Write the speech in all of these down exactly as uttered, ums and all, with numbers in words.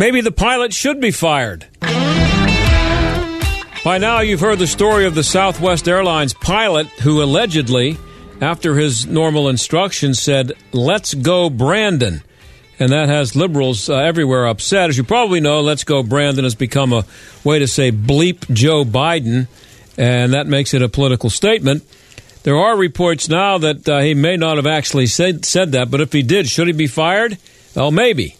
Maybe the pilot should be fired. By now, you've heard the story of the Southwest Airlines pilot who allegedly, after his normal instruction, said, "Let's go, Brandon." And that has liberals uh, everywhere upset. As you probably know, "Let's go, Brandon" has become a way to say "bleep Joe Biden," and that makes it a political statement. There are reports now that uh, he may not have actually said, said that, but if he did, should he be fired? Well, maybe.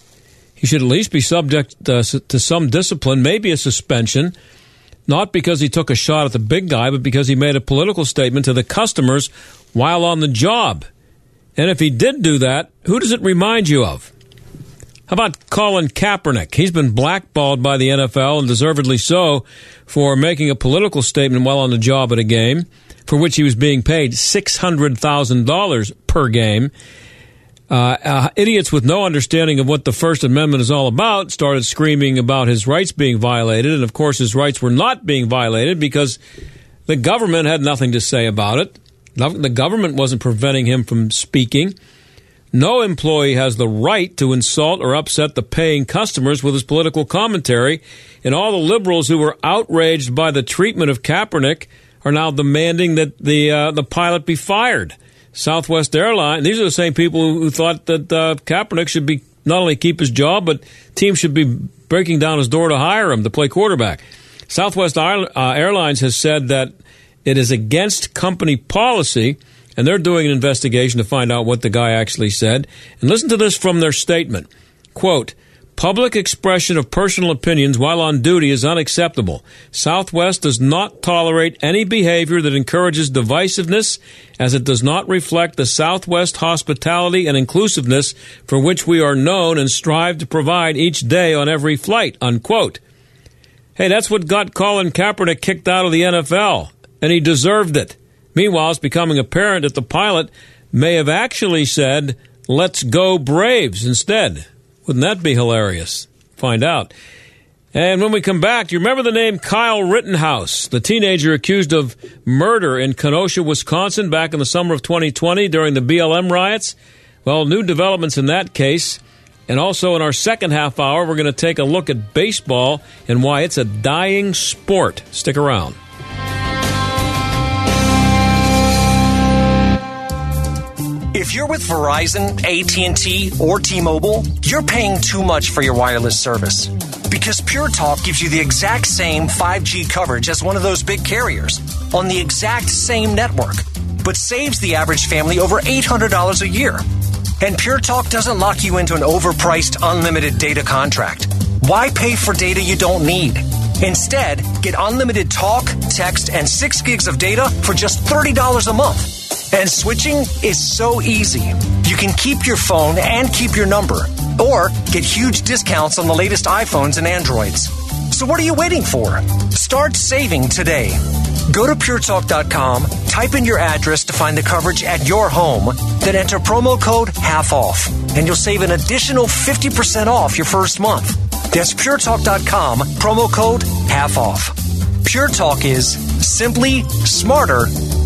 He should at least be subject uh, to some discipline, maybe a suspension. Not because he took a shot at the big guy, but because he made a political statement to the customers while on the job. And if he did do that, who does it remind you of? How about Colin Kaepernick? He's been blackballed by the N F L, and deservedly so, for making a political statement while on the job at a game, for which he was being paid six hundred thousand dollars per game. Uh, uh, idiots with no understanding of what the First Amendment is all about started screaming about his rights being violated. And, of course, his rights were not being violated because the government had nothing to say about it. The government wasn't preventing him from speaking. No employee has the right to insult or upset the paying customers with his political commentary. And all the liberals who were outraged by the treatment of Kaepernick are now demanding that the uh, the pilot be fired. Southwest Airlines, these are the same people who thought that uh, Kaepernick should be not only keep his job, but teams should be breaking down his door to hire him to play quarterback. Southwest Airlines has said that it is against company policy, and they're doing an investigation to find out what the guy actually said. And listen to this from their statement. Quote, "Public expression of personal opinions while on duty is unacceptable. Southwest does not tolerate any behavior that encourages divisiveness, as it does not reflect the Southwest hospitality and inclusiveness for which we are known and strive to provide each day on every flight," unquote. Hey, that's what got Colin Kaepernick kicked out of the N F L, and he deserved it. Meanwhile, it's becoming apparent that the pilot may have actually said, "Let's go Braves" instead. Wouldn't that be hilarious? Find out. And when we come back, do you remember the name Kyle Rittenhouse, the teenager accused of murder in Kenosha, Wisconsin, back in the summer of twenty twenty during the B L M riots? Well, new developments in that case. And also in our second half hour, we're going to take a look at baseball and why it's a dying sport. Stick around. If you're with Verizon, A T and T, or T-Mobile, you're paying too much for your wireless service. Because Pure Talk gives you the exact same five G coverage as one of those big carriers on the exact same network, but saves the average family over eight hundred dollars a year. And Pure Talk doesn't lock you into an overpriced unlimited data contract. Why pay for data you don't need? Instead, get unlimited talk, text, and six gigs of data for just thirty dollars a month. And switching is so easy. You can keep your phone and keep your number, or get huge discounts on the latest iPhones and Androids. So what are you waiting for? Start saving today. Go to pure talk dot com, type in your address to find the coverage at your home, then enter promo code HALF OFF, and you'll save an additional fifty percent off your first month. That's pure talk dot com, promo code HALF OFF. Pure Talk is simply smarter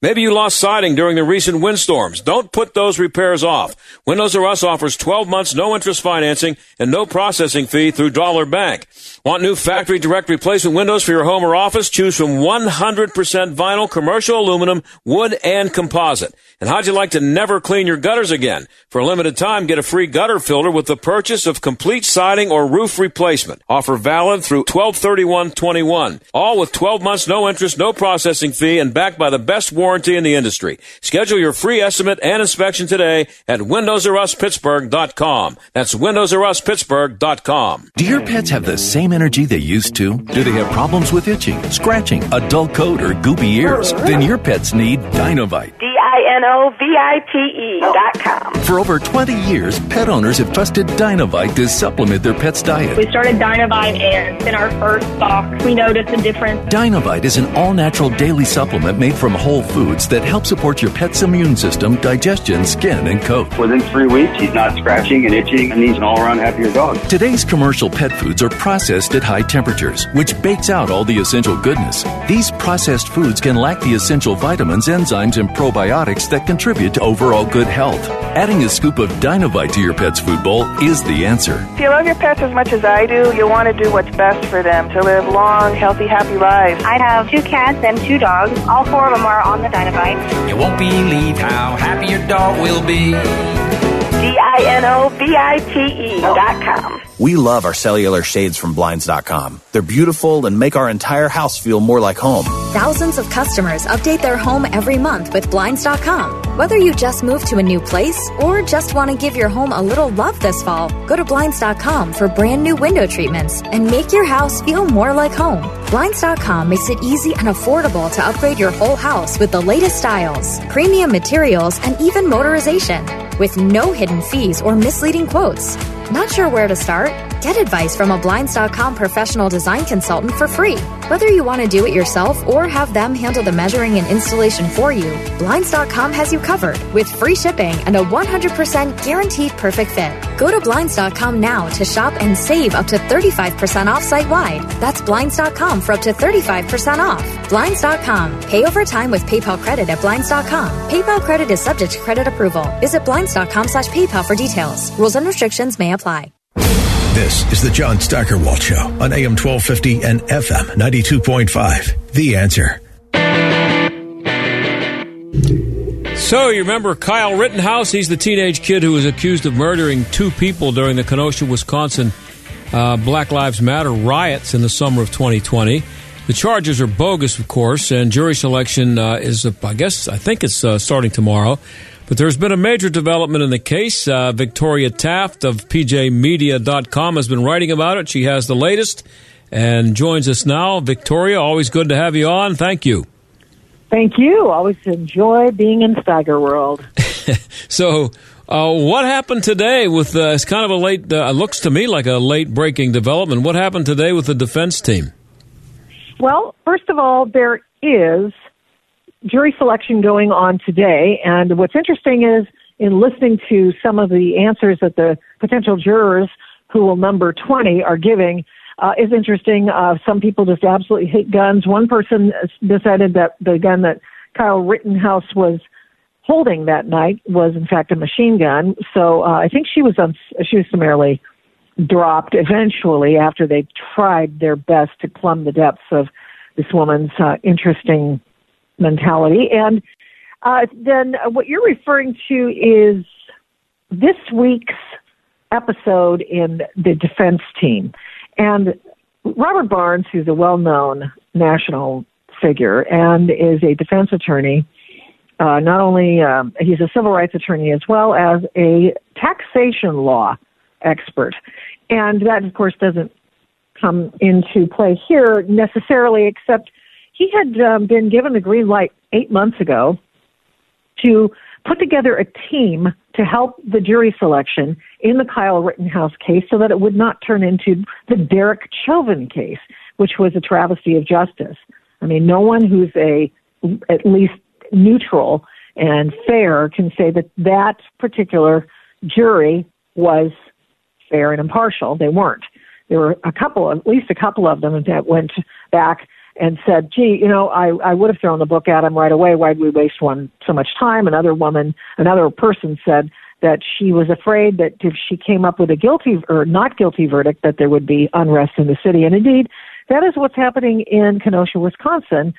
Maybe you lost siding during the recent windstorms. Don't put those repairs off. Windows or Us offers twelve months no-interest financing and no processing fee through Dollar Bank. Want new factory direct replacement windows for your home or office? Choose from one hundred percent vinyl, commercial aluminum, wood, and composite. And how'd you like to never clean your gutters again? For a limited time, get a free gutter filter with the purchase of complete siding or roof replacement. Offer valid through twelve thirty-one twenty-one. All with twelve months, no interest, no processing fee, and backed by the best warranty in the industry. Schedule your free estimate and inspection today at windows or us pittsburgh dot com. That's windows or us pittsburgh dot com. Do your pets have the same energy they used to? Do they have problems with itching, scratching, a dull coat, or goopy ears? Then your pets need Dynavite. D I D I N O V I T E dot com. For over twenty years, pet owners have trusted Dynavite to supplement their pet's diet. We started Dynavite, and in our first box, we noticed a difference. Dynavite is an all-natural daily supplement made from whole foods that helps support your pet's immune system, digestion, skin, and coat. Within three weeks, he's not scratching and itching, and he's an all-around happier dog. Today's commercial pet foods are processed at high temperatures, which bakes out all the essential goodness. These processed foods can lack the essential vitamins, enzymes, and probiotics that contribute to overall good health. Adding a scoop of Dynavite to your pet's food bowl is the answer. If you love your pets as much as I do, you'll want to do what's best for them to live long, healthy, happy lives. I have two cats and two dogs. All four of them are on the Dynavite. You won't believe how happy your dog will be. D I N O V I T E dot com. We love our cellular shades from Blinds dot com. They're beautiful and make our entire house feel more like home. Thousands of customers update their home every month with Blinds dot com. Whether you just moved to a new place or just want to give your home a little love this fall, go to Blinds dot com for brand new window treatments and make your house feel more like home. Blinds dot com makes it easy and affordable to upgrade your whole house with the latest styles, premium materials, and even motorization. With no hidden fees or misleading quotes. Not sure where to start? Get advice from a Blinds dot com professional design consultant for free. Whether you want to do it yourself or have them handle the measuring and installation for you, Blinds dot com has you covered with free shipping and a one hundred percent guaranteed perfect fit. Go to Blinds dot com now to shop and save up to thirty-five percent off site-wide. That's Blinds dot com for up to thirty-five percent off. Blinds dot com. Pay over time with PayPal credit at Blinds dot com. PayPal credit is subject to credit approval. Visit Blinds dot com slash PayPal for details. Rules and restrictions may apply. This is the John Steigerwald Show on A M twelve fifty and F M ninety-two point five. The Answer. So you remember Kyle Rittenhouse? He's the teenage kid who was accused of murdering two people during the Kenosha, Wisconsin uh, Black Lives Matter riots in the summer of twenty twenty. The charges are bogus, of course, and jury selection uh, is, uh, I guess, I think it's uh, starting tomorrow. But there's been a major development in the case. Uh, Victoria Taft of P J Media dot com has been writing about it. She has the latest and joins us now. Victoria, always good to have you on. Thank you. Thank you. Always enjoy being in Steiger World. So uh, what happened today with uh, it's kind of a late, uh, looks to me like a late-breaking development. What happened today with the defense team? Well, first of all, there is jury selection going on today, and what's interesting is in listening to some of the answers that the potential jurors who will number twenty are giving uh, is interesting. Uh, some people just absolutely hate guns. One person decided that the gun that Kyle Rittenhouse was holding that night was in fact a machine gun, so uh, I think she was on, she was summarily dropped eventually after they tried their best to plumb the depths of this woman's uh, interesting mentality. And uh, then what you're referring to is this week's episode in the defense team. And Robert Barnes, who's a well-known national figure and is a defense attorney, uh, not only um, he's a civil rights attorney as well as a taxation law expert. And that, of course, doesn't come into play here necessarily, except he had um, been given the green light eight months ago to put together a team to help the jury selection in the Kyle Rittenhouse case so that it would not turn into the Derek Chauvin case, which was a travesty of justice. I mean, no one who's a at least neutral and fair can say that that particular jury was fair and impartial. They weren't. There were a couple, at least a couple of them that went back and said, gee, you know, I, I would have thrown the book at him right away. Why'd we waste one so much time? Another woman, another person said that she was afraid that if she came up with a guilty or not guilty verdict that there would be unrest in the city. And indeed, that is what's happening in Kenosha, Wisconsin,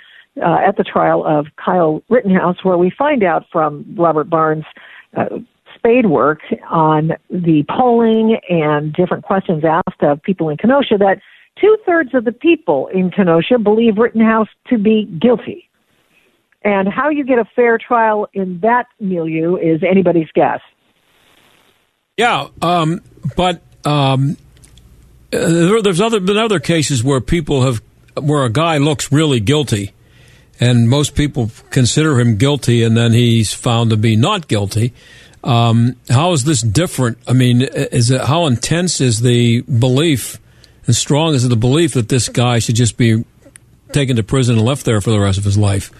uh, at the trial of Kyle Rittenhouse, where we find out from Robert Barnes' uh, spade work on the polling and different questions asked of people in Kenosha that two-thirds of the people in Kenosha believe Rittenhouse to be guilty. And how you get a fair trial in that milieu is anybody's guess. Yeah, um, but um, there, there's other, been other cases where people have, where a guy looks really guilty and most people consider him guilty, and then he's found to be not guilty. Um, how is this different? I mean, is it, how intense is the belief, and strong is the belief that this guy should just be taken to prison and left there for the rest of his life?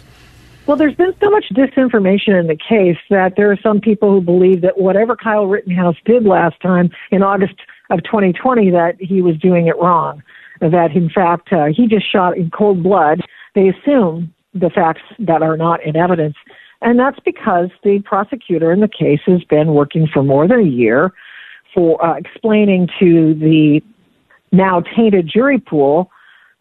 Well, there's been so much disinformation in the case that there are some people who believe that whatever Kyle Rittenhouse did last time in August of twenty twenty, that he was doing it wrong, that in fact uh, he just shot in cold blood. They assume the facts that are not in evidence. And that's because the prosecutor in the case has been working for more than a year for uh, explaining to the now tainted jury pool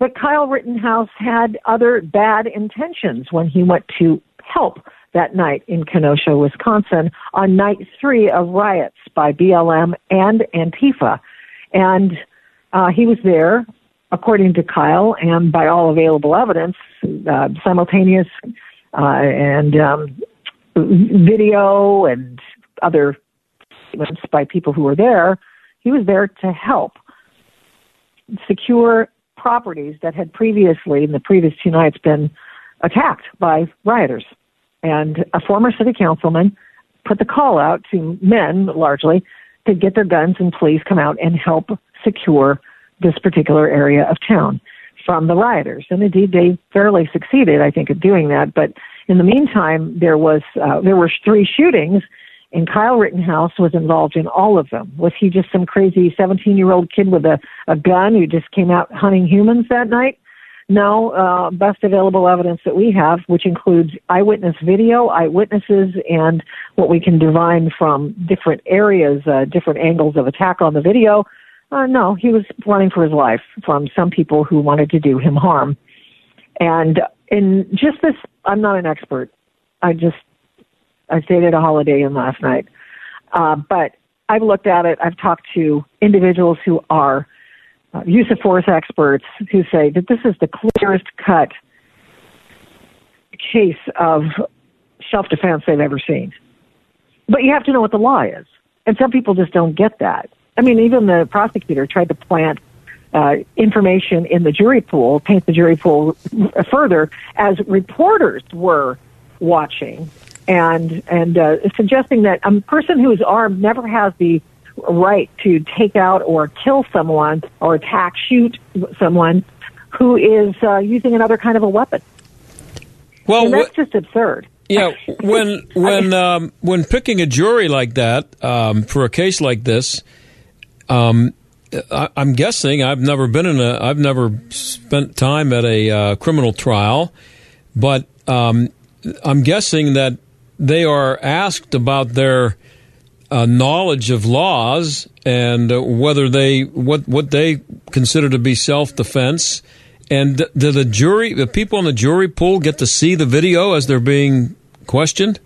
that Kyle Rittenhouse had other bad intentions when he went to help that night in Kenosha, Wisconsin, on night three of riots by B L M and Antifa. And uh, he was there, according to Kyle, and by all available evidence, uh, simultaneous Uh, and um, video and other statements by people who were there. He was there to help secure properties that had previously, in the previous two nights, been attacked by rioters. And a former city councilman put the call out to men, largely, to get their guns and please come out and help secure this particular area of town from the rioters. And indeed, they fairly succeeded, I think, at doing that. But in the meantime, there was uh, there were three shootings, and Kyle Rittenhouse was involved in all of them. Was he just some crazy seventeen-year-old kid with a, a gun who just came out hunting humans that night? No, uh, best available evidence that we have, which includes eyewitness video, eyewitnesses, and what we can divine from different areas, uh, different angles of attack on the video. Uh, no, he was running for his life from some people who wanted to do him harm. And in just this, I'm not an expert. I just, I stayed at a Holiday Inn last night. Uh, but I've looked at it. I've talked to individuals who are uh, use of force experts who say that this is the clearest cut case of self-defense they've ever seen. But you have to know what the law is. And some people just don't get that. I mean, even the prosecutor tried to plant uh, information in the jury pool, paint the jury pool further, as reporters were watching and and uh, suggesting that a person who is armed never has the right to take out or kill someone or attack, shoot someone who is uh, using another kind of a weapon. Well, and that's wh- just absurd. Yeah, when when um, when picking a jury like that um, for a case like this. Um, I, I'm guessing I've never been in a, I've never spent time at a uh, criminal trial, but um, I'm guessing that they are asked about their uh, knowledge of laws and uh, whether they, what, what they consider to be self-defense. And th- do the jury, the people in the jury pool get to see the video as they're being questioned?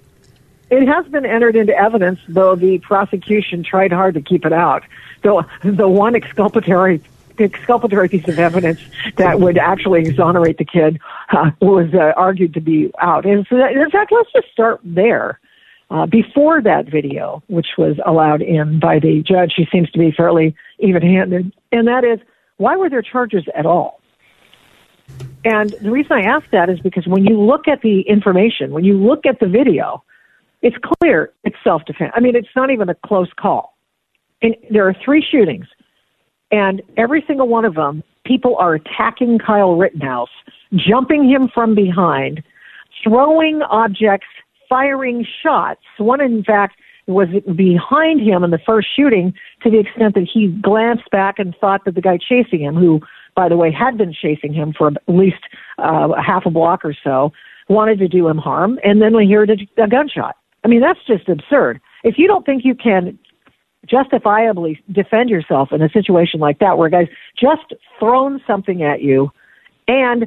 It has been entered into evidence, though the prosecution tried hard to keep it out. So the one exculpatory, exculpatory piece of evidence that would actually exonerate the kid uh, was uh, argued to be out. And so that, in fact, let's just start there. Uh, before that video, which was allowed in by the judge, who seems to be fairly even-handed, and that is, why were there charges at all? And the reason I ask that is because when you look at the information, when you look at the video, it's clear it's self-defense. I mean, it's not even a close call. And there are three shootings, and every single one of them, people are attacking Kyle Rittenhouse, jumping him from behind, throwing objects, firing shots. One, in fact, was behind him in the first shooting to the extent that he glanced back and thought that the guy chasing him, who, by the way, had been chasing him for at least uh, half a block or so, wanted to do him harm, and then we hear a gunshot. I mean, that's just absurd. If you don't think you can justifiably defend yourself in a situation like that, where a guy's just thrown something at you and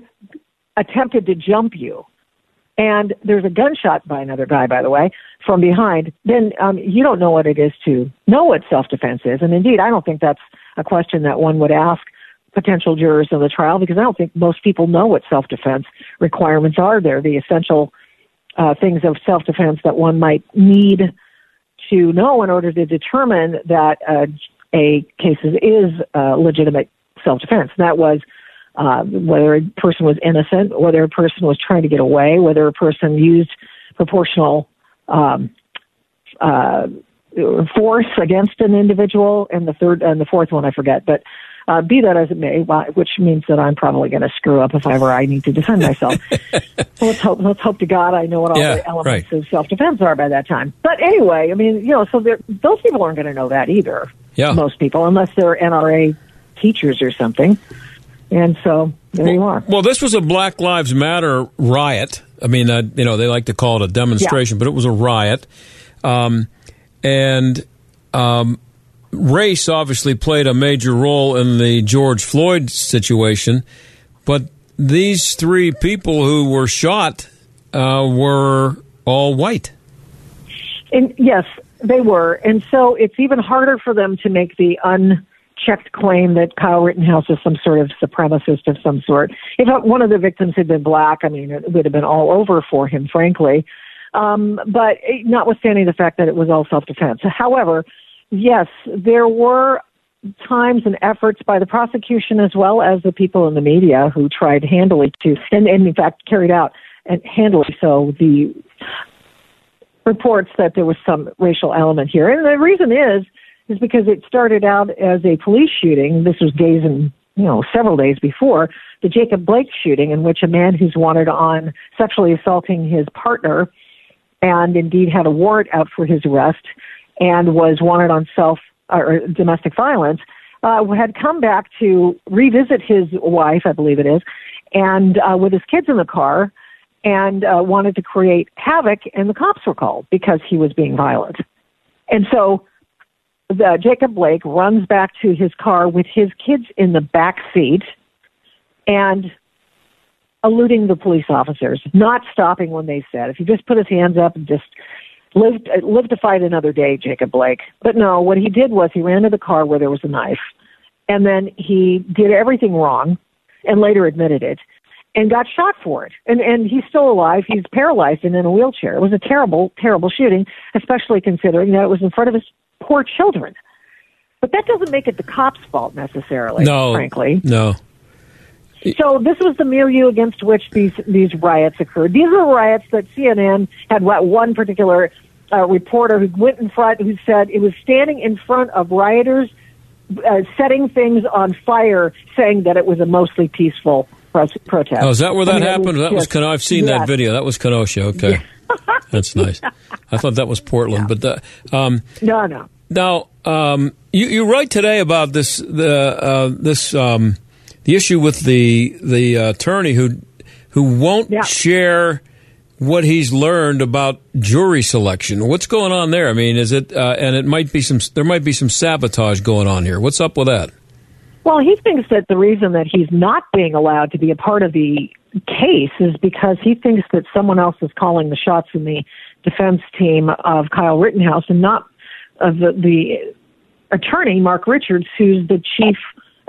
attempted to jump you, and there's a gunshot by another guy, by the way, from behind, then um, you don't know what it is to know what self-defense is. And indeed, I don't think that's a question that one would ask potential jurors in the trial, because I don't think most people know what self-defense requirements are. They're the essential uh, things of self-defense that one might need to know in order to determine that uh, a case is uh, legitimate self-defense. And that was uh, whether a person was innocent, whether a person was trying to get away, whether a person used proportional um, uh, force against an individual, and the third and the fourth one I forget, but. Uh, be that as it may, which means that I'm probably going to screw up if ever I need to defend myself. So let's hope, let's hope to God I know what all yeah, the elements right. of self-defense are by that time. But anyway, I mean, you know, so those people aren't going to know that either, yeah. most people, unless they're N R A teachers or something. And so there well, you are. Well, this was a Black Lives Matter riot. I mean, uh, you know, they like to call it a demonstration, yeah. but it was a riot. Um, and... Um, Race obviously played a major role in the George Floyd situation, but these three people who were shot uh, were all white. And yes, they were. And so it's even harder for them to make the unchecked claim that Kyle Rittenhouse is some sort of supremacist of some sort. If one of the victims had been black, I mean, it would have been all over for him, frankly. Um, but notwithstanding the fact that it was all self-defense. However, yes, there were times and efforts by the prosecution as well as the people in the media who tried handily to, and, and in fact carried out and handily so the reports that there was some racial element here. And the reason is, is because it started out as a police shooting. This was days and, you know, several days before the Jacob Blake shooting, in which a man who's wanted on sexually assaulting his partner and indeed had a warrant out for his arrest and was wanted on self or domestic violence, uh, had come back to revisit his wife, I believe it is, and uh, with his kids in the car, and uh, wanted to create havoc, and the cops were called because he was being violent. And so the, Jacob Blake runs back to his car with his kids in the back seat and eluding the police officers, not stopping when they said, if he just put his hands up and just... Lived, lived to fight another day, Jacob Blake. But no, what he did was he ran to the car where there was a knife, and then he did everything wrong and later admitted it and got shot for it. And and he's still alive. He's paralyzed and in a wheelchair. It was a terrible, terrible shooting, especially considering that it was in front of his poor children. But that doesn't make it the cops' fault necessarily, no, frankly. No. So this was the milieu against which these, these riots occurred. These were riots that C N N had one particular uh, reporter who went in front, who said it was standing in front of rioters, uh, setting things on fire, saying that it was a mostly peaceful pro- protest. Oh, is that where that I mean, happened? Was that was Kenosha. I've seen yes. that video. That was Kenosha. Okay. Yeah. That's nice. I thought that was Portland. Yeah. but the, um, No, no. Now, um, you, you write today about this, the, uh, this, um, the issue with the the uh, attorney who who won't yeah. share what he's learned about jury selection. What's going on there? I mean, is it uh, and it might be some there might be some sabotage going on here. What's up with that? Well, he thinks that the reason that he's not being allowed to be a part of the case is because he thinks that someone else is calling the shots in the defense team of Kyle Rittenhouse and not of the, the attorney, Mark Richards, who's the chief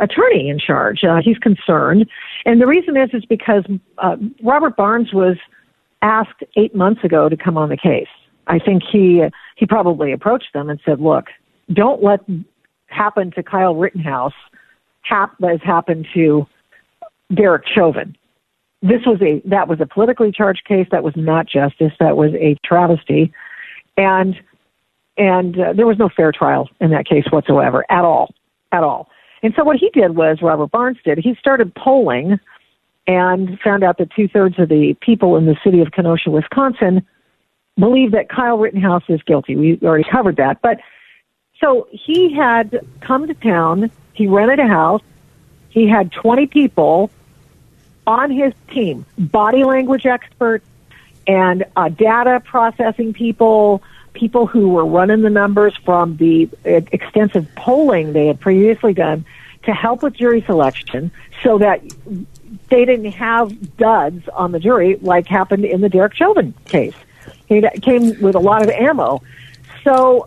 attorney in charge. Uh, he's concerned. And the reason is, is because uh, Robert Barnes was asked eight months ago to come on the case. I think he, he probably approached them and said, look, don't let happen to Kyle Rittenhouse hap- as happened to Derek Chauvin. This was a, that was a politically charged case. That was not justice. That was a travesty. And, and uh, there was no fair trial in that case whatsoever at all, at all. And so what he did was, Robert Barnes did, he started polling and found out that two-thirds of the people in the city of Kenosha, Wisconsin, believe that Kyle Rittenhouse is guilty. We already covered that. But so he had come to town, he rented a house, he had twenty people on his team, body language experts and uh, data processing people, people who were running the numbers from the extensive polling they had previously done to help with jury selection so that they didn't have duds on the jury like happened in the Derek Chauvin case. He came with a lot of ammo. So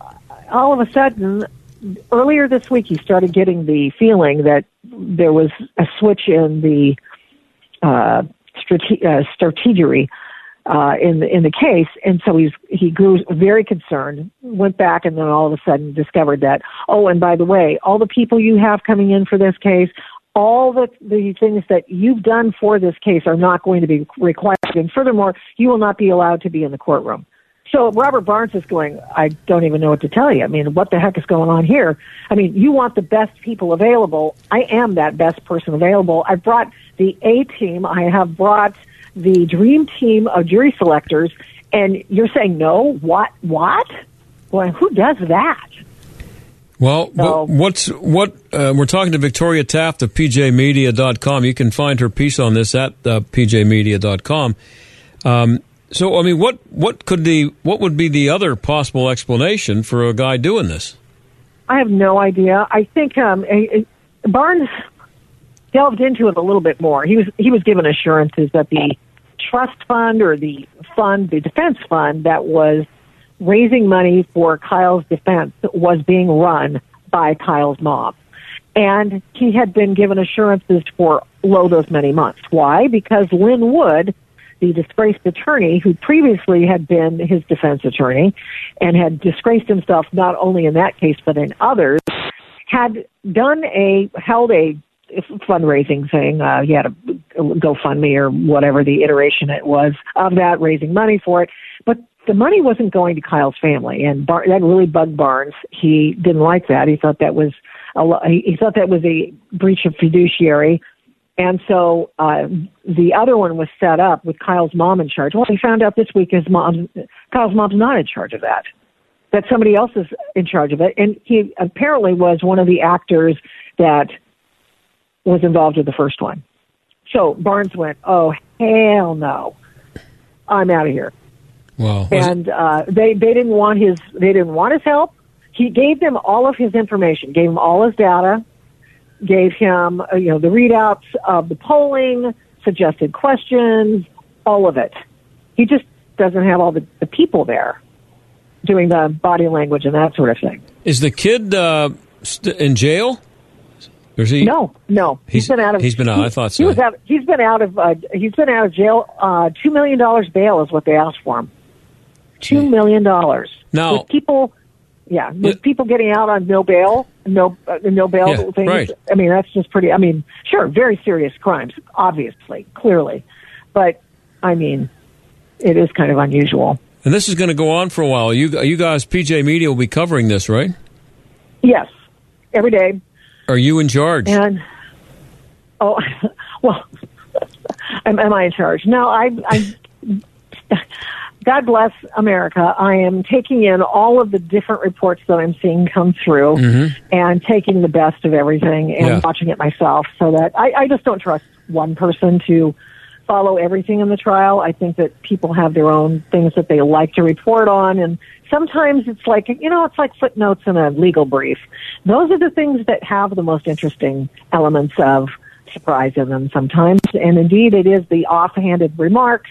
all of a sudden, earlier this week, he started getting the feeling that there was a switch in the uh, strate- uh, strategery Uh, in the, in the case. And so he's, he grew very concerned, went back, and then all of a sudden discovered that, oh, and by the way, all the people you have coming in for this case, all the, the things that you've done for this case are not going to be required. And furthermore, you will not be allowed to be in the courtroom. So Robert Barnes is going, I don't even know what to tell you. I mean, what the heck is going on here? I mean, you want the best people available. I am that best person available. I brought the A team. I have brought the dream team of jury selectors. And you're saying, no, what, what? Well, who does that? Well, so, what's what? Uh, we're talking to Victoria Taft of P J Media dot com. You can find her piece on this at uh, P J Media dot com. Um, so, I mean, what what could the what would be the other possible explanation for a guy doing this? I have no idea. I think um, it, it, Barnes delved into it a little bit more. He was he was given assurances that the trust fund or the fund, the defense fund that was raising money for Kyle's defense was being run by Kyle's mom. And he had been given assurances for lo those many months. Why? Because Lynn Wood, the disgraced attorney who previously had been his defense attorney and had disgraced himself not only in that case but in others, had done a, held a fundraising thing. Uh, he had a GoFundMe or whatever the iteration it was of that, raising money for it. But the money wasn't going to Kyle's family, and Bar- that really bugged Barnes. He didn't like that. He thought that was a lo- he thought that was a breach of fiduciary, and so uh, the other one was set up with Kyle's mom in charge. Well, we found out this week his mom, Kyle's mom's not in charge of that; that somebody else is in charge of it, and he apparently was one of the actors that was involved with the first one. So Barnes went, "Oh hell no, I'm out of here." Wow. And uh, they they didn't want his they didn't want his help. He gave them all of his information, gave him all his data, gave him you know the readouts of the polling, suggested questions, all of it. He just doesn't have all the, the people there doing the body language and that sort of thing. Is the kid uh, st- in jail? Or is he? No, no. He's, he's been out of. He's been out. He, I thought so. He was out, he's been out of. Uh, he's been out of jail. Uh, Two million dollars bail is what they asked for him. Two million dollars. Now, with people, yeah, with it, people getting out on no bail, no uh, no bail yeah, things. Right. I mean, that's just pretty. I mean, sure, very serious crimes, obviously, clearly, but I mean, it is kind of unusual. And this is going to go on for a while. You, you guys, P J Media will be covering this, right? Yes, every day. Are you in charge? And oh, well, am, am I in charge? No, I. I God bless America. I am taking in all of the different reports that I'm seeing come through mm-hmm. and taking the best of everything and yeah. watching it myself so that I, I just don't trust one person to follow everything in the trial. I think that people have their own things that they like to report on. And sometimes it's like, you know, it's like footnotes in a legal brief. Those are the things that have the most interesting elements of surprise in them sometimes. And indeed, it is the offhanded remarks.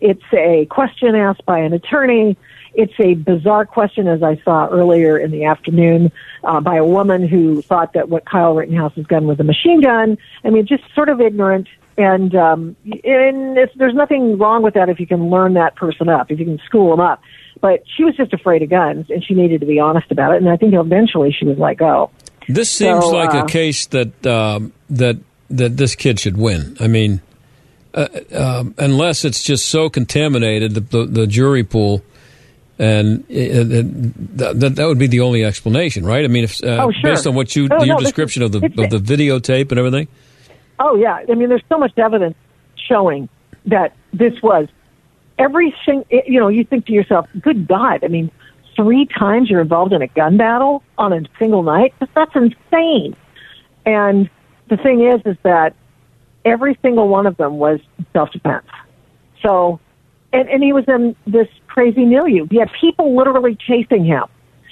It's a question asked by an attorney. It's a bizarre question, as I saw earlier in the afternoon, uh, by a woman who thought that what Kyle Rittenhouse's gun was a machine gun. I mean, just sort of ignorant. And, um, and it's, there's nothing wrong with that if you can learn that person up, if you can school them up. But she was just afraid of guns, and she needed to be honest about it. And I think eventually she was like, oh. This seems so, like uh, a case that, um, that that this kid should win. I mean... Uh, um, unless it's just so contaminated, the, the, the jury pool, and it, it, that that would be the only explanation, right? I mean, if, uh, oh, sure. based on what you oh, your no, description is, of the of the videotape and everything. Oh yeah, I mean, there's so much evidence showing that this was everything. You know, you think to yourself, "Good God!" I mean, three times you're involved in a gun battle on a single night. That's insane. And the thing is, is that. Every single one of them was self-defense. So, and, and he was in this crazy milieu. He had people literally chasing him.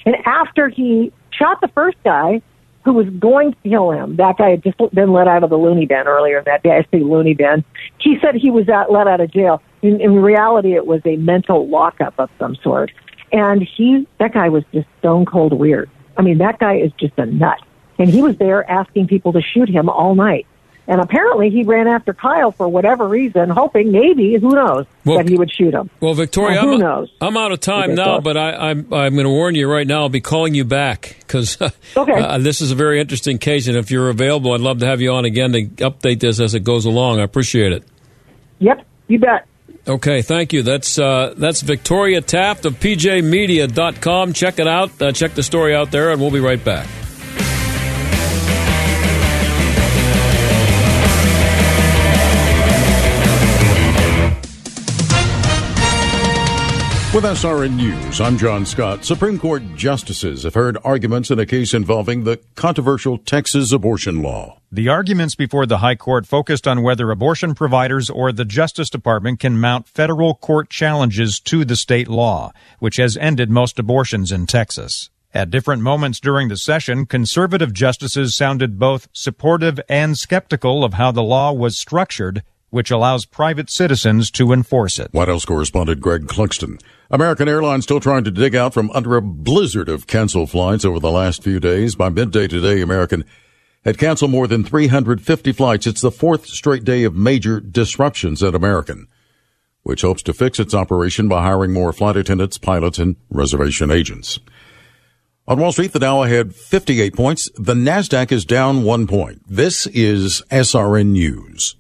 And after he shot the first guy who was going to kill him, that guy had just been let out of the loony bin earlier that day. I say loony bin. He said he was out, let out of jail. In, in reality, it was a mental lockup of some sort. And he, that guy was just stone cold weird. I mean, that guy is just a nut. And he was there asking people to shoot him all night. And apparently he ran after Kyle for whatever reason, hoping maybe, who knows, well, that he would shoot him. Well, Victoria, well, who I'm, knows? I'm out of time now, but I, I'm I'm going to warn you right now, I'll be calling you back because okay. uh, this is a very interesting case. And if you're available, I'd love to have you on again to update this as it goes along. I appreciate it. Yep, you bet. Okay, thank you. That's uh, that's Victoria Taft of P J Media dot com. Check it out. Uh, check the story out there, and we'll be right back. With S R N News, I'm John Scott. Supreme Court justices have heard arguments in a case involving the controversial Texas abortion law. The arguments before the High Court focused on whether abortion providers or the Justice Department can mount federal court challenges to the state law, which has ended most abortions in Texas. At different moments during the session, conservative justices sounded both supportive and skeptical of how the law was structured, which allows private citizens to enforce it. White House correspondent Greg Cluxton. American Airlines still trying to dig out from under a blizzard of canceled flights over the last few days. By midday today, American had canceled more than three hundred fifty flights. It's the fourth straight day of major disruptions at American, which hopes to fix its operation by hiring more flight attendants, pilots, and reservation agents. On Wall Street, the Dow had fifty-eight points. The NASDAQ is down one point. This is S R N News.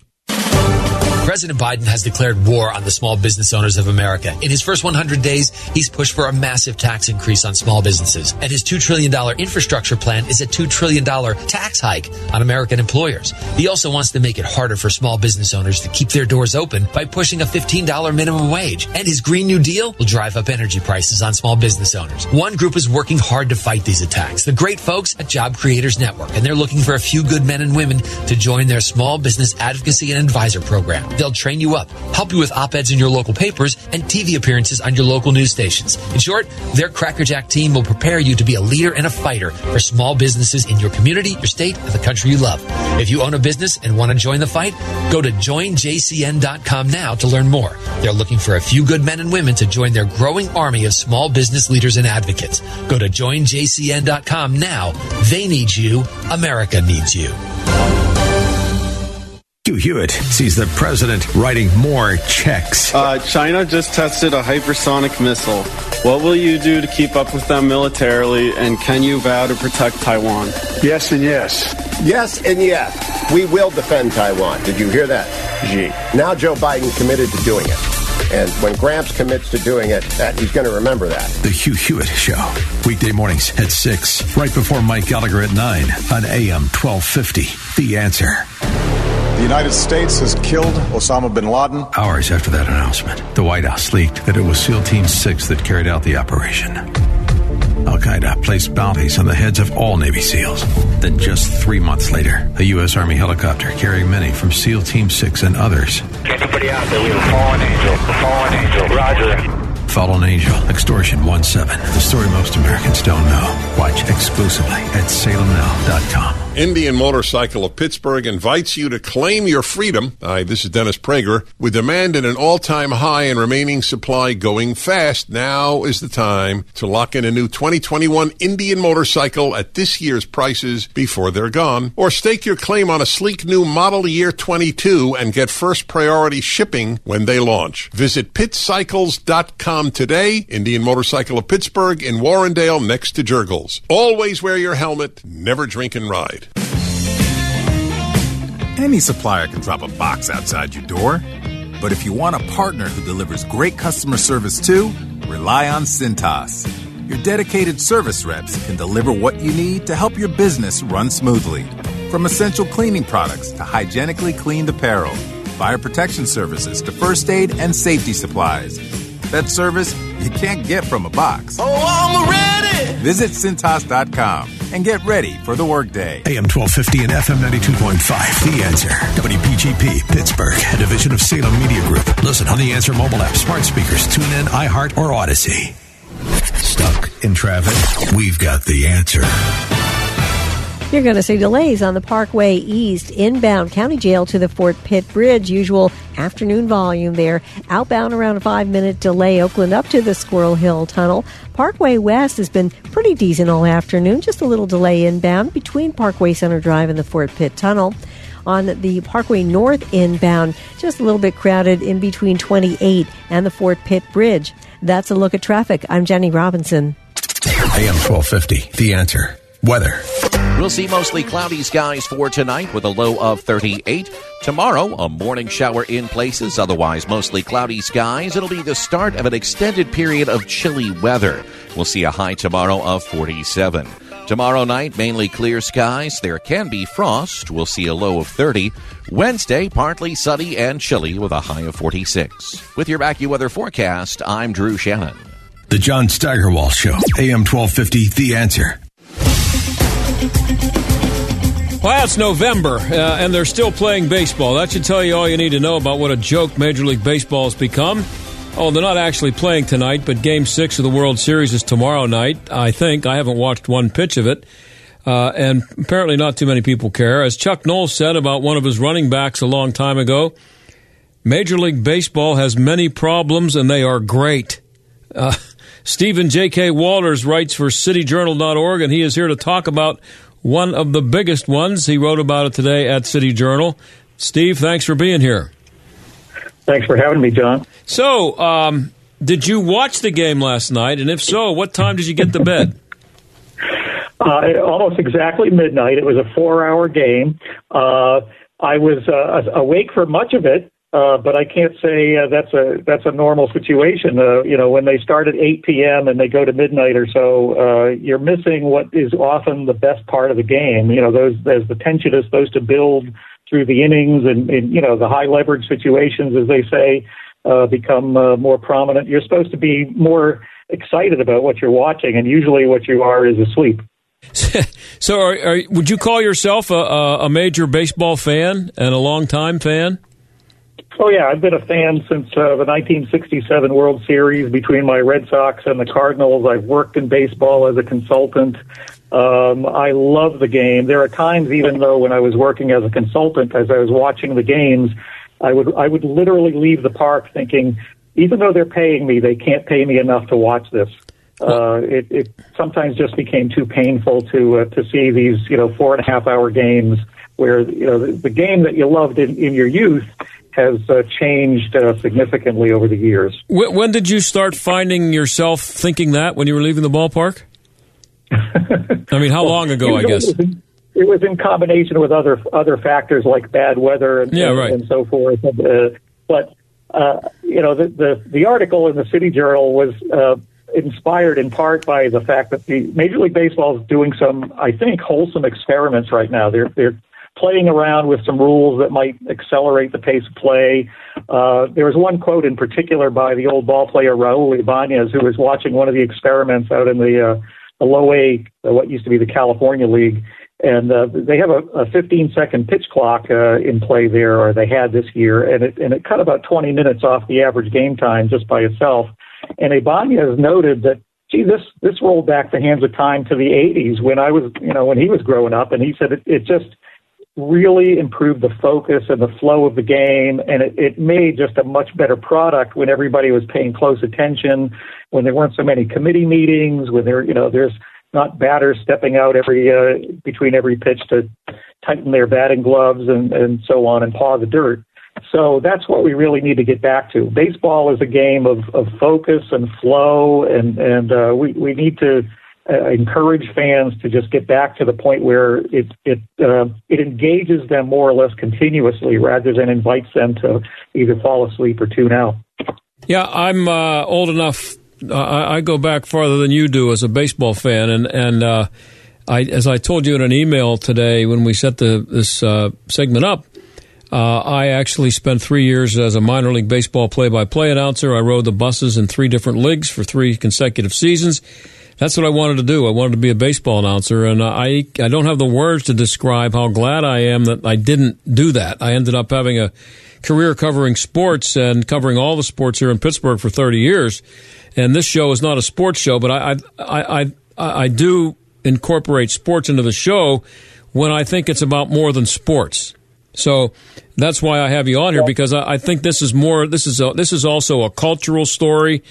President Biden has declared war on the small business owners of America. In his first one hundred days, he's pushed for a massive tax increase on small businesses. And his two trillion dollars infrastructure plan is a two trillion dollars tax hike on American employers. He also wants to make it harder for small business owners to keep their doors open by pushing a fifteen dollars minimum wage. And his Green New Deal will drive up energy prices on small business owners. One group is working hard to fight these attacks, the great folks at Job Creators Network. And they're looking for a few good men and women to join their small business advocacy and advisor program. They'll train you up, help you with op-eds in your local papers and T V appearances on your local news stations. In short, their Crackerjack team will prepare you to be a leader and a fighter for small businesses in your community, your state, and the country you love. If you own a business and want to join the fight, go to join J C N dot com now to learn more. They're looking for a few good men and women to join their growing army of small business leaders and advocates. Go to join J C N dot com now. They need you. America needs you. Hugh Hewitt sees the president writing more checks. Uh, China just tested a hypersonic missile. What will you do to keep up with them militarily, and can you vow to protect Taiwan? Yes and yes. Yes and yes. We will defend Taiwan. Did you hear that? Gee. Now Joe Biden committed to doing it. And when Gramps commits to doing it, that, he's going to remember that. The Hugh Hewitt Show. Weekday mornings at six, right before Mike Gallagher at nine on A M twelve fifty. The Answer. The United States has killed Osama bin Laden. Hours after that announcement, the White House leaked that it was SEAL Team six that carried out the operation. Al-Qaeda placed bounties on the heads of all Navy SEALs. Then just three months later, a U S. Army helicopter carrying many from SEAL Team six and others. Anybody out there? We have a fallen angel. A fallen angel. Roger. Fallen Angel. Extortion one seven. The story most Americans don't know. Watch exclusively at Salem Now dot com. Indian Motorcycle of Pittsburgh invites you to claim your freedom. Hi, this is Dennis Prager. With demand at an all-time high and remaining supply going fast, now is the time to lock in a new twenty twenty-one Indian motorcycle at this year's prices before they're gone. Or stake your claim on a sleek new model year twenty-two and get first priority shipping when they launch. Visit Pit Cycles dot com today. Indian Motorcycle of Pittsburgh in Warrendale next to Jurgles. Always wear your helmet, never drink and ride. Any supplier can drop a box outside your door, but if you want a partner who delivers great customer service too, rely on Cintas. Your dedicated service reps can deliver what you need to help your business run smoothly. From essential cleaning products to hygienically cleaned apparel, fire protection services to first aid and safety supplies. That service you can't get from a box. Oh, I'm ready! Visit Cintas dot com and get ready for the workday. A M twelve fifty and F M ninety-two point five. The Answer. W P G P, Pittsburgh, a division of Salem Media Group. Listen on the Answer mobile app, smart speakers, TuneIn, iHeart, or Odyssey. Stuck in traffic? We've got the answer. You're going to see delays on the Parkway East inbound County Jail to the Fort Pitt Bridge. Usual afternoon volume there. Outbound around a five-minute delay. Oakland up to the Squirrel Hill Tunnel. Parkway West has been pretty decent all afternoon. Just a little delay inbound between Parkway Center Drive and the Fort Pitt Tunnel. on the Parkway North inbound, just a little bit crowded in between twenty-eight and the Fort Pitt Bridge. That's a look at traffic. I'm Jenny Robinson. A M twelve fifty, The Answer. Weather. We'll see mostly cloudy skies for tonight with a low of thirty-eight. Tomorrow, a morning shower in places, otherwise mostly cloudy skies. It'll be the start of an extended period of chilly weather. We'll see a high tomorrow of forty-seven. Tomorrow night, mainly clear skies. There can be frost. We'll see a low of thirty. Wednesday, partly sunny and chilly with a high of forty-six. With your AccuWeather forecast, I'm Drew Shannon. The John Steigerwald Show, A M twelve fifty, The Answer. Well, that's November, uh, and they're still playing baseball. That should tell you all you need to know about what a joke Major League Baseball has become. Oh, they're not actually playing tonight, but Game six of the World Series is tomorrow night, I think. I haven't watched one pitch of it, uh, and apparently not too many people care. As Chuck Noll said about one of his running backs a long time ago, Major League Baseball has many problems, and they are great. Uh Stephen J K. Walters writes for city journal dot org, and he is here to talk about one of the biggest ones. He wrote about it today at City Journal. Steve, thanks for being here. Thanks for having me, John. So, um, did you watch the game last night? And if so, what time did you get to bed? uh, almost exactly midnight. It was a four-hour game. Uh, I was uh, awake for much of it. Uh, but I can't say uh, that's a that's a normal situation. Uh, you know, when they start at eight p.m. and they go to midnight or so, uh, you're missing what is often the best part of the game. You know, those as the tension is supposed to build through the innings, and, and you know the high leverage situations, as they say, uh, become uh, more prominent. You're supposed to be more excited about what you're watching, and usually what you are is asleep. So, are, are, would you call yourself a, a major baseball fan and a longtime fan? Oh, yeah, I've been a fan since uh, the nineteen sixty-seven World Series between my Red Sox and the Cardinals. I've worked in baseball as a consultant. Um, I love the game. There are times, even though when I was working as a consultant, as I was watching the games, I would I would literally leave the park thinking, even though they're paying me, they can't pay me enough to watch this. Uh, it, it sometimes just became too painful to uh, to see these, you know, four and a half hour games where, you know, the, the game that you loved in, in your youth has uh, changed uh, significantly over the years. When, when did you start finding yourself thinking that when you were leaving the ballpark? I mean, how well, long ago, I guess? It was, in, it was in combination with other other factors like bad weather and, yeah, right. and so forth. Uh, but, uh, you know, the, the, the article in the City Journal was uh, inspired in part by the fact that the Major League Baseball is doing some, I think, wholesome experiments right now. They're they're playing around with some rules that might accelerate the pace of play. Uh, there was one quote in particular by the old ball player Raul Ibanez, who was watching one of the experiments out in the, uh, the low A, what used to be the California League. And uh, they have a fifteen-second pitch clock uh, in play there, or they had this year, and it, and it cut about twenty minutes off the average game time just by itself. And Ibanez noted that, gee, this, this rolled back the hands of time to the eighties when I was, you know, when he was growing up. And he said it, it just really improved the focus and the flow of the game, and it, it made just a much better product when everybody was paying close attention, when there weren't so many committee meetings, when there, you know, there's not batters stepping out every uh, between every pitch to tighten their batting gloves and, and so on and paw the dirt. So that's what we really need to get back to. Baseball is a game of, of focus and flow, and, and uh, we, we need to Uh, encourage fans to just get back to the point where it it uh, it engages them more or less continuously, rather than invites them to either fall asleep or tune out. Yeah, I'm uh, old enough. Uh, I go back farther than you do as a baseball fan, and and uh, I, as I told you in an email today when we set the this uh, segment up, uh, I actually spent three years as a minor league baseball play-by-play announcer. I rode the buses in three different leagues for three consecutive seasons. That's what I wanted to do. I wanted to be a baseball announcer, and I I don't have the words to describe how glad I am that I didn't do that. I ended up having a career covering sports and covering all the sports here in Pittsburgh for thirty years. And this show is not a sports show, but I I I, I do incorporate sports into the show when I think it's about more than sports. So that's why I have you on here, because I, I think this is more. This is a, this is also a cultural story.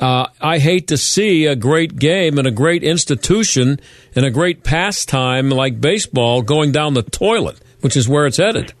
Uh, I hate to see a great game and a great institution and a great pastime like baseball going down the toilet, which is where it's headed.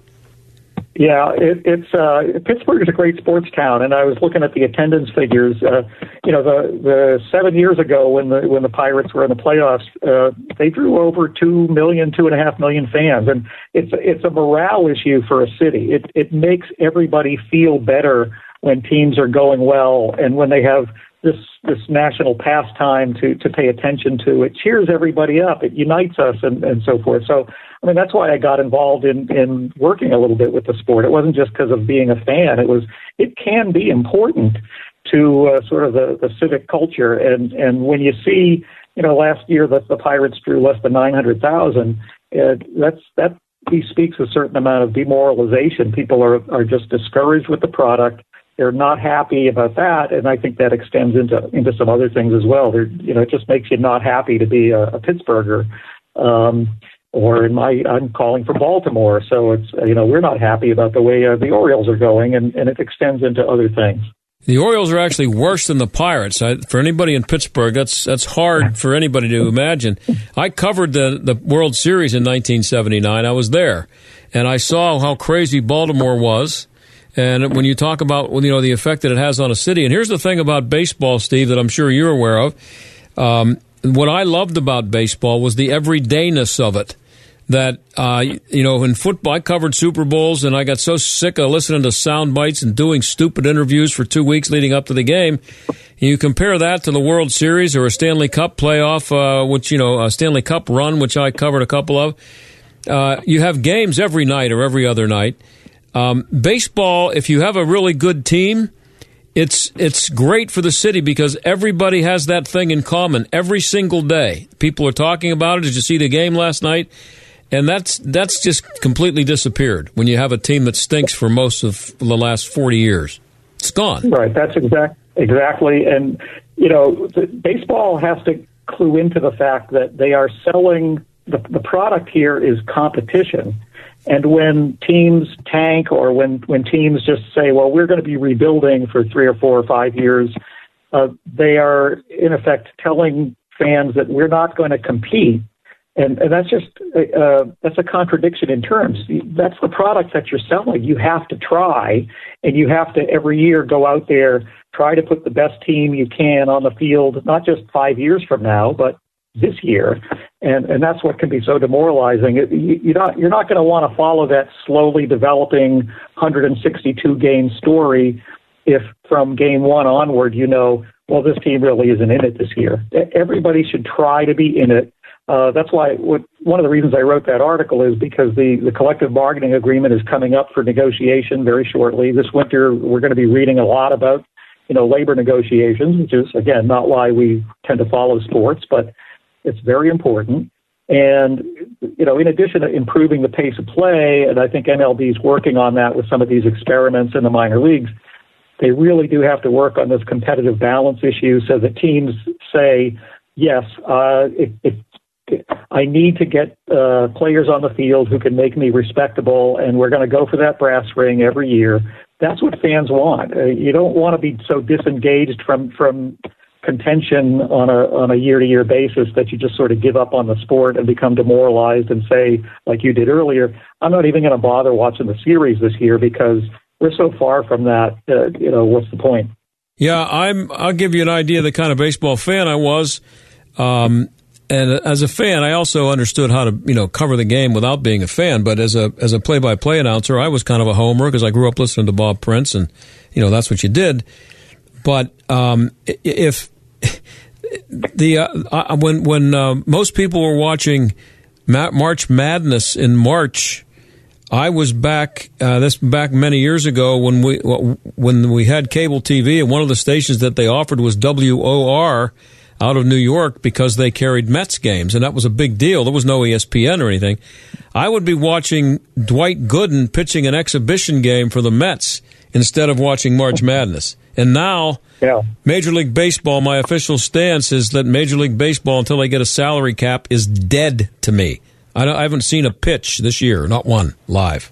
Yeah, it, it's uh, Pittsburgh is a great sports town, and I was looking at the attendance figures. Uh, you know, the the seven years ago when the when the Pirates were in the playoffs, uh, they drew over two million, two and a half million fans, and it's it's a morale issue for a city. It it makes everybody feel better when teams are going well and when they have this this national pastime to to pay attention to. It cheers everybody up. It unites us, and, and so forth. So. I mean, that's why I got involved in, in working a little bit with the sport. It wasn't just because of being a fan. It was it can be important to uh, sort of the, the civic culture. And, and when you see, you know, last year that the Pirates drew less than nine hundred thousand, uh, that's that bespeaks a certain amount of demoralization. People are, are just discouraged with the product. They're not happy about that, and I think that extends into into some other things as well. They're, you know, it just makes you not happy to be a, a Pittsburgher. Um, Or in my, I'm calling for Baltimore, so it's, you know, we're not happy about the way uh, the Orioles are going, and, and it extends into other things. The Orioles are actually worse than the Pirates. I, for anybody in Pittsburgh, that's that's hard for anybody to imagine. I covered the, the World Series in nineteen seventy-nine. I was there, and I saw how crazy Baltimore was. And when you talk about, you know, the effect that it has on a city, and here's the thing about baseball, Steve, that I'm sure you're aware of. Um, What I loved about baseball was the everydayness of it. That, uh, you know, in football, I covered Super Bowls, and I got so sick of listening to sound bites and doing stupid interviews for two weeks leading up to the game. You compare that to the World Series or a Stanley Cup playoff, uh, which, you know, a Stanley Cup run, which I covered a couple of. Uh, you have games every night or every other night. Um, baseball, if you have a really good team, It's it's great for the city because everybody has that thing in common every single day. People are talking about it. Did you see the game last night? And that's that's just completely disappeared when you have a team that stinks for most of the last forty years. It's gone. Right. That's exact exactly. And, you know, the, baseball has to clue into the fact that they are selling the, the product here is competition. And when teams tank or when, when teams just say, well, we're going to be rebuilding for three or four or five years, uh, they are, in effect, telling fans that we're not going to compete. And, and that's just a, uh, that's a contradiction in terms. That's the product that you're selling. You have to try, and you have to every year go out there, try to put the best team you can on the field, not just five years from now, but this year. And and that's what can be so demoralizing. It, you, you're not you're not going to want to follow that slowly developing one hundred sixty-two game story if from game one onward, you know, well, this team really isn't in it this year. Everybody should try to be in it. Uh, that's why what, one of the reasons I wrote that article is because the, the collective bargaining agreement is coming up for negotiation very shortly. This winter, we're going to be reading a lot about, you know, labor negotiations, which is, again, not why we tend to follow sports, but it's very important. And, you know, in addition to improving the pace of play, and I think M L B is working on that with some of these experiments in the minor leagues, they really do have to work on this competitive balance issue so that teams say, yes, uh, it, it, it, I need to get uh, players on the field who can make me respectable, and we're going to go for that brass ring every year. That's what fans want. Uh, you don't want to be so disengaged from from contention on a on a year-to-year basis that you just sort of give up on the sport and become demoralized and say, like you did earlier, I'm not even going to bother watching the series this year because we're so far from that, uh, you know, what's the point? Yeah, I'm, I'll give you an idea of the kind of baseball fan I was. Um, and as a fan, I also understood how to, you know, cover the game without being a fan. But as a as a play-by-play announcer, I was kind of a homer because I grew up listening to Bob Prince, and, you know, that's what you did. But um, if the uh, when when uh, most people were watching March Madness in March, I was back uh, this back many years ago when we when we had cable T V, and one of the stations that they offered was W O R out of New York because they carried Mets games, and that was a big deal. There was no E S P N or anything. I would be watching Dwight Gooden pitching an exhibition game for the Mets instead of watching March Madness. And now, yeah. Major League Baseball, my official stance is that Major League Baseball, until they get a salary cap, is dead to me. I, don't, I haven't seen a pitch this year, not one, live.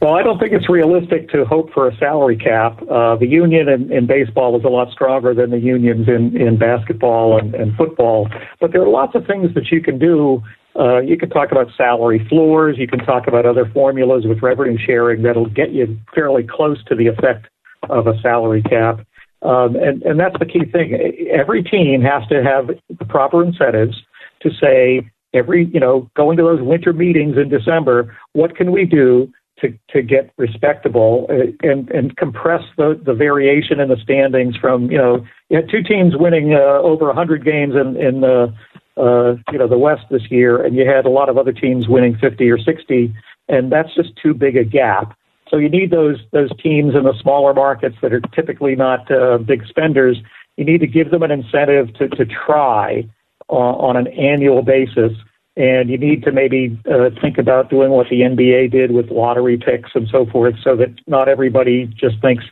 Well, I don't think it's realistic to hope for a salary cap. Uh, the union in, in baseball is a lot stronger than the unions in, in basketball and, and football. But there are lots of things that you can do Uh, you can talk about salary floors. You can talk about other formulas with revenue sharing that'll get you fairly close to the effect of a salary cap. Um, and, and that's the key thing. Every team has to have the proper incentives to say, every, you know, going to those winter meetings in December, what can we do to, to get respectable and, and compress the, the variation in the standings from, you know, you had two teams winning uh, over one hundred games in, in the, uh, you know, the West this year, and you had a lot of other teams winning fifty or sixty, and that's just too big a gap. So you need those those teams in the smaller markets that are typically not uh, big spenders. You need to give them an incentive to, to try uh, on an annual basis. And you need to maybe uh, think about doing what the N B A did with lottery picks and so forth, so that not everybody just thinks,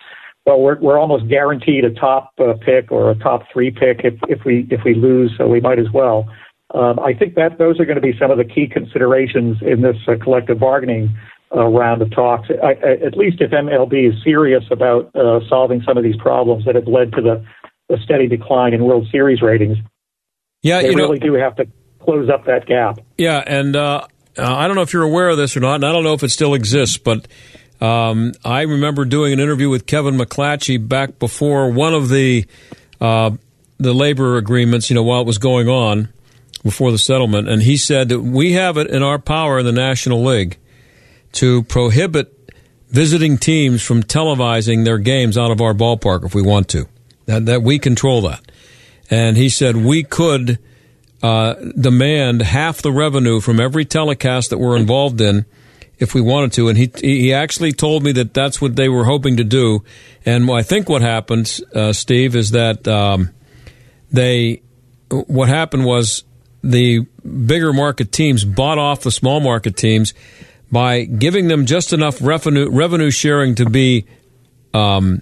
well, we're we're almost guaranteed a top uh, pick or a top three pick if, if we if we lose, so we might as well. Um, I think that those are going to be some of the key considerations in this uh, collective bargaining Uh, round of talks, I, I, at least if M L B is serious about uh, solving some of these problems that have led to the, the steady decline in World Series ratings. Yeah, they you really know, do have to close up that gap. Yeah, and uh, I don't know if you're aware of this or not, and I don't know if it still exists, but um, I remember doing an interview with Kevin McClatchy back before one of the uh, the labor agreements, you know, while it was going on before the settlement, and he said that we have it in our power in the National League to prohibit visiting teams from televising their games out of our ballpark if we want to, that, that we control that. And he said we could uh, demand half the revenue from every telecast that we're involved in if we wanted to. And he he actually told me that that's what they were hoping to do. And I think what happened, uh, Steve, is that um, they what happened was the bigger market teams bought off the small market teams by giving them just enough revenue revenue sharing to be um,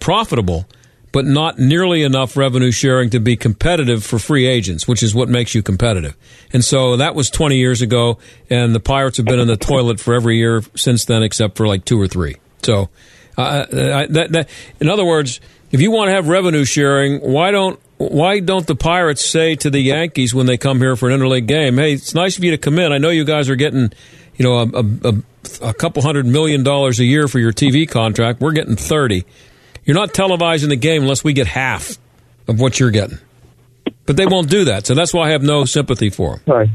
profitable, but not nearly enough revenue sharing to be competitive for free agents, which is what makes you competitive. And so that was twenty years ago, and the Pirates have been in the toilet for every year since then, except for like two or three. So, uh, I, that, that, in other words, if you want to have revenue sharing, why don't Why don't the Pirates say to the Yankees when they come here for an interleague game, hey, it's nice of you to come in. I know you guys are getting, you know, a, a, a couple hundred million dollars a year for your T V contract. We're getting thirty. You're not televising the game unless we get half of what you're getting. But they won't do that, so that's why I have no sympathy for them. Right.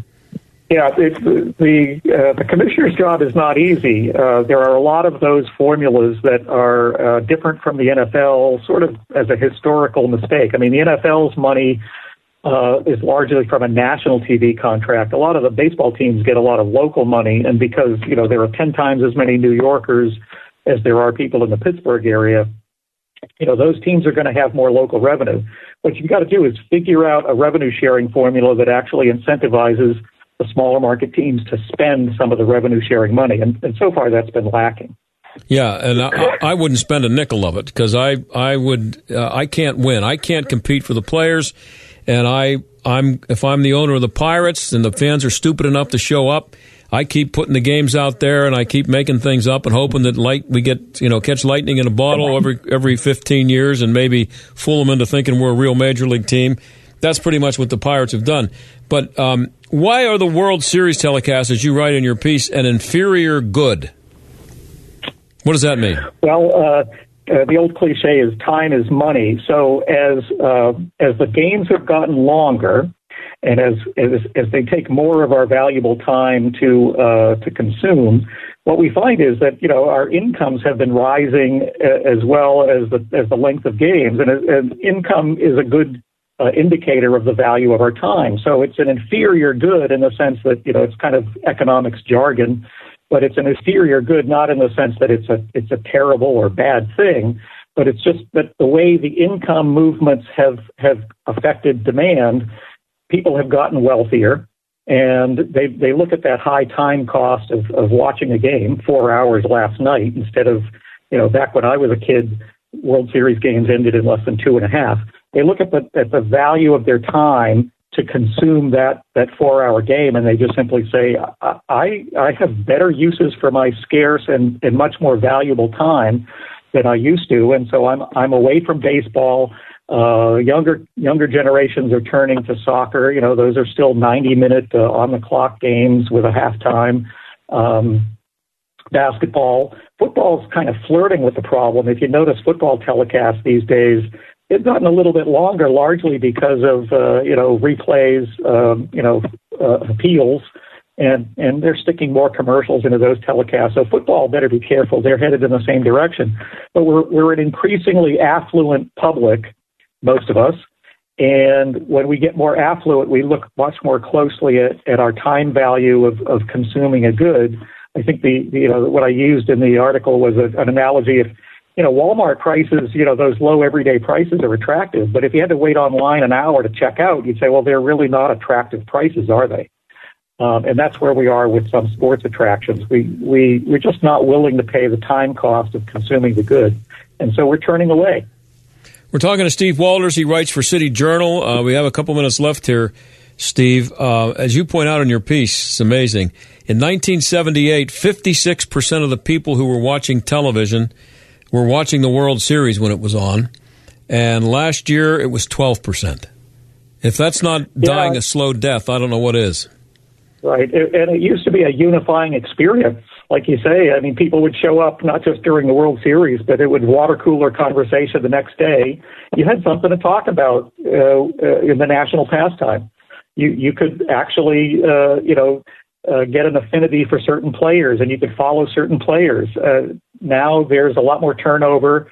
Yeah, it, the uh, the commissioner's job is not easy. Uh, there are a lot of those formulas that are uh, different from the N F L, sort of as a historical mistake. I mean, the N F L's money uh, is largely from a national T V contract. A lot of the baseball teams get a lot of local money, and because, you know, there are ten times as many New Yorkers as there are people in the Pittsburgh area, you know, those teams are going to have more local revenue. What you've got to do is figure out a revenue-sharing formula that actually incentivizes the smaller market teams to spend some of the revenue-sharing money, and, and so far that's been lacking. Yeah, and I, I wouldn't spend a nickel of it because I I would uh, I can't win. I can't compete for the players, and I I'm if I'm the owner of the Pirates and the fans are stupid enough to show up, I keep putting the games out there and I keep making things up and hoping that light we get you know catch lightning in a bottle every every fifteen years and maybe fool them into thinking we're a real major league team. That's pretty much what the Pirates have done. But um, why are the World Series telecasts, as you write in your piece, an inferior good? What does that mean? Well, uh, uh, the old cliche is time is money. So as uh, as the games have gotten longer, and as as, as they take more of our valuable time to uh, to consume, what we find is that you know our incomes have been rising as well as the as the length of games, and, and income is a good Uh, indicator of the value of our time. So it's an inferior good in the sense that, you know, it's kind of economics jargon, but it's an inferior good not in the sense that it's a it's a terrible or bad thing, but it's just that the way the income movements have, have affected demand, people have gotten wealthier, and they, they look at that high time cost of, of watching a game, four hours last night, instead of, you know, back when I was a kid, World Series games ended in less than two and a half. They look at the at the value of their time to consume that, that four-hour game, and they just simply say, I, I I have better uses for my scarce and, and much more valuable time than I used to, and so I'm I'm away from baseball. Uh, younger younger generations are turning to soccer. You know, those are still ninety minute uh, on the clock games with a halftime. Um, basketball, football's kind of flirting with the problem. If you notice football telecasts these days, it's gotten a little bit longer, largely because of uh, you know replays, um, you know uh, appeals, and and they're sticking more commercials into those telecasts. So football better be careful. They're headed in the same direction. But we're we're an increasingly affluent public, most of us, and when we get more affluent, we look much more closely at, at our time value of of consuming a good. I think the, you know, what I used in the article was a, an analogy. If, you know, Walmart prices, you know, those low everyday prices are attractive, but if you had to wait online an hour to check out, you'd say, well, they're really not attractive prices, are they? Um, and that's where we are with some sports attractions. We, we, we're just not willing to pay the time cost of consuming the good. And so we're turning away. We're talking to Steve Walters. He writes for City Journal. Uh, we have a couple minutes left here, Steve. Uh, as you point out in your piece, it's amazing. In nineteen seventy-eight, fifty-six percent of the people who were watching television were watching the World Series when it was on, and last year it was twelve percent. If that's not dying yeah. a slow death, I don't know what is. Right, it, and it used to be a unifying experience. Like you say, I mean, people would show up not just during the World Series, but it would water cooler conversation the next day. You had something to talk about uh, uh, in the national pastime. You, you could actually, uh, you know, Uh, get an affinity for certain players, and you could follow certain players. Uh, now there's a lot more turnover.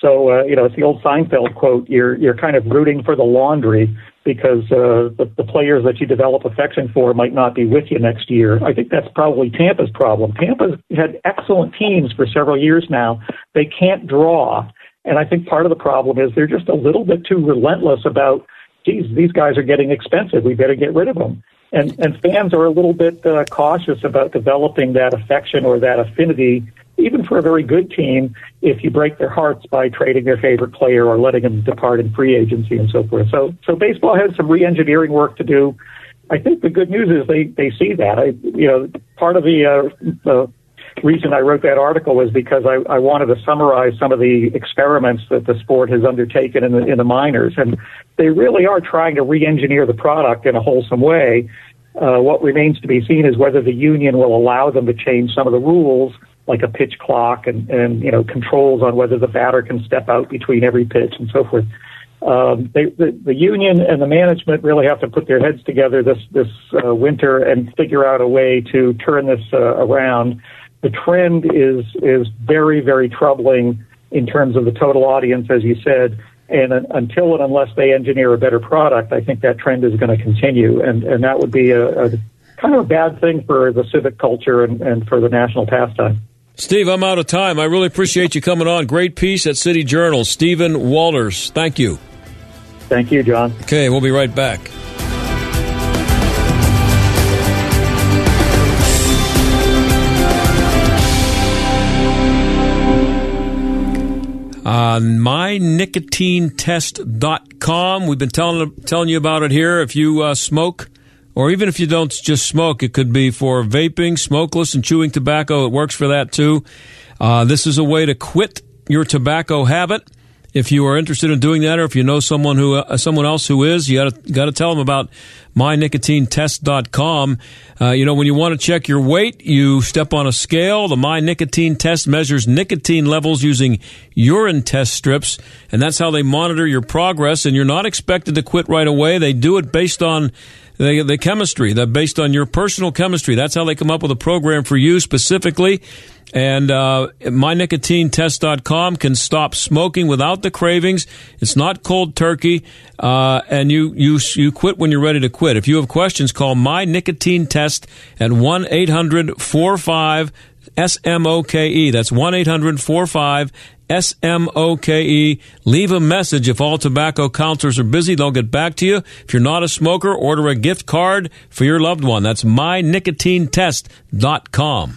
So, uh, you know, it's the old Seinfeld quote, you're you're kind of rooting for the laundry because uh, the, the players that you develop affection for might not be with you next year. I think that's probably Tampa's problem. Tampa's had excellent teams for several years now. They can't draw. And I think part of the problem is they're just a little bit too relentless about, geez, these guys are getting expensive. We better get rid of them. And, and fans are a little bit uh, cautious about developing that affection or that affinity, even for a very good team, if you break their hearts by trading their favorite player or letting them depart in free agency and so forth. So, so baseball has some re-engineering work to do. I think the good news is they, they see that. I, you know, part of the, uh, the reason I wrote that article was because I, I wanted to summarize some of the experiments that the sport has undertaken in the, in the minors, and they really are trying to re-engineer the product in a wholesome way. Uh, what remains to be seen is whether the union will allow them to change some of the rules, like a pitch clock and, and you know controls on whether the batter can step out between every pitch and so forth. Um, they, the, the union and the management really have to put their heads together this this uh, winter and figure out a way to turn this uh, around. The trend is is very, very troubling in terms of the total audience, as you said. And uh, until and unless they engineer a better product, I think that trend is going to continue. And, and that would be a, a kind of a bad thing for the civic culture and, and for the national pastime. Steve, I'm out of time. I really appreciate you coming on. Great piece at City Journal. Stephen Walters, thank you. Thank you, John. Okay, we'll be right back. On my nicotine test dot com. We've been telling telling you about it here. If you uh, smoke, or even if you don't just smoke, it could be for vaping, smokeless, and chewing tobacco. It works for that, too. Uh, this is a way to quit your tobacco habit. If you are interested in doing that, or if you know someone who uh, someone else who is, you got to got to tell them about my nicotine test dot com. Uh, you know, when you want to check your weight, you step on a scale. The My Nicotine Test measures nicotine levels using urine test strips, and that's how they monitor your progress. And you're not expected to quit right away. They do it based on the, the chemistry, that based on your personal chemistry. That's how they come up with a program for you specifically. And uh, my nicotine test dot com can stop smoking without the cravings. It's not cold turkey, uh, and you you you quit when you're ready to quit. If you have questions, call My Nicotine Test at one eight hundred four five S M O K E. That's one eight hundred four five S M O K E. Leave a message. If all tobacco counselors are busy, they'll get back to you. If you're not a smoker, order a gift card for your loved one. That's my nicotine test dot com.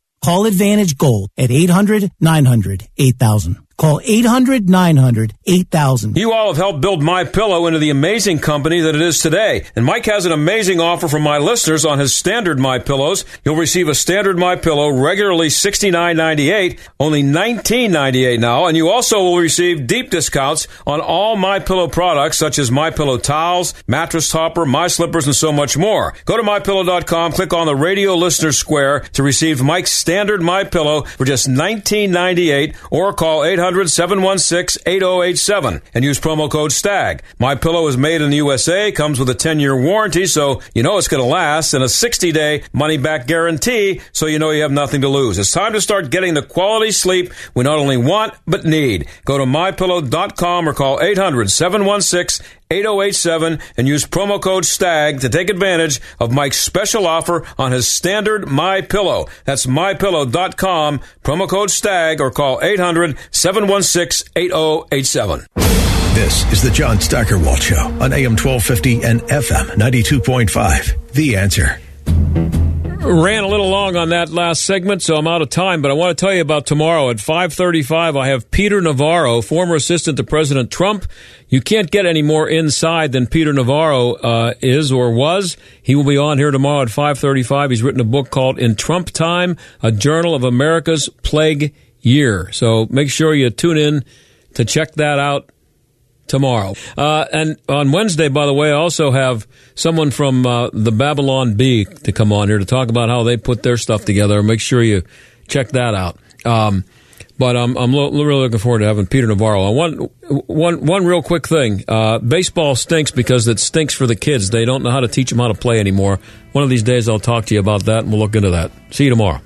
Call Advantage Gold at eight hundred nine hundred eight thousand. Call eight hundred nine hundred eight thousand. You all have helped build MyPillow into the amazing company that it is today. And Mike has an amazing offer for my listeners on his standard MyPillows. You'll receive a standard MyPillow regularly sixty-nine ninety-eight, only nineteen ninety-eight now. And you also will receive deep discounts on all MyPillow products, such as MyPillow towels, mattress topper, My Slippers, and so much more. Go to My Pillow dot com, click on the radio listener square to receive Mike's standard MyPillow for just nineteen ninety-eight, or call eight hundred seven one six eight zero eight seven and use promo code STAG. MyPillow is made in the U S A, comes with a ten-year warranty, so you know it's going to last, and a sixty-day money-back guarantee, so you know you have nothing to lose. It's time to start getting the quality sleep we not only want, but need. Go to My Pillow dot com or call eight hundred seven one six eight zero eight seven and use promo code STAG to take advantage of Mike's special offer on his standard MyPillow. That's My Pillow dot com, promo code STAG, or call eight hundred seven one six eight zero eight seven. This is the John Steigerwald Show on A M twelve fifty and F M ninety-two point five. The Answer. Ran a little long on that last segment, so I'm out of time, but I want to tell you about tomorrow at five thirty-five. I have Peter Navarro, former assistant to President Trump. You can't get any more inside than Peter Navarro uh, is or was. He will be on here tomorrow at five thirty-five. He's written a book called In Trump Time, A Journal of America's Plague Year. So make sure you tune in to check that out tomorrow. Uh, and on Wednesday, by the way, I also have someone from uh, the Babylon Bee to come on here to talk about how they put their stuff together. Make sure you check that out. Um, but I'm, I'm lo- really looking forward to having Peter Navarro. I want one, one real quick thing. Uh, baseball stinks because it stinks for the kids. They don't know how to teach them how to play anymore. One of these days I'll talk to you about that, and we'll look into that. See you tomorrow.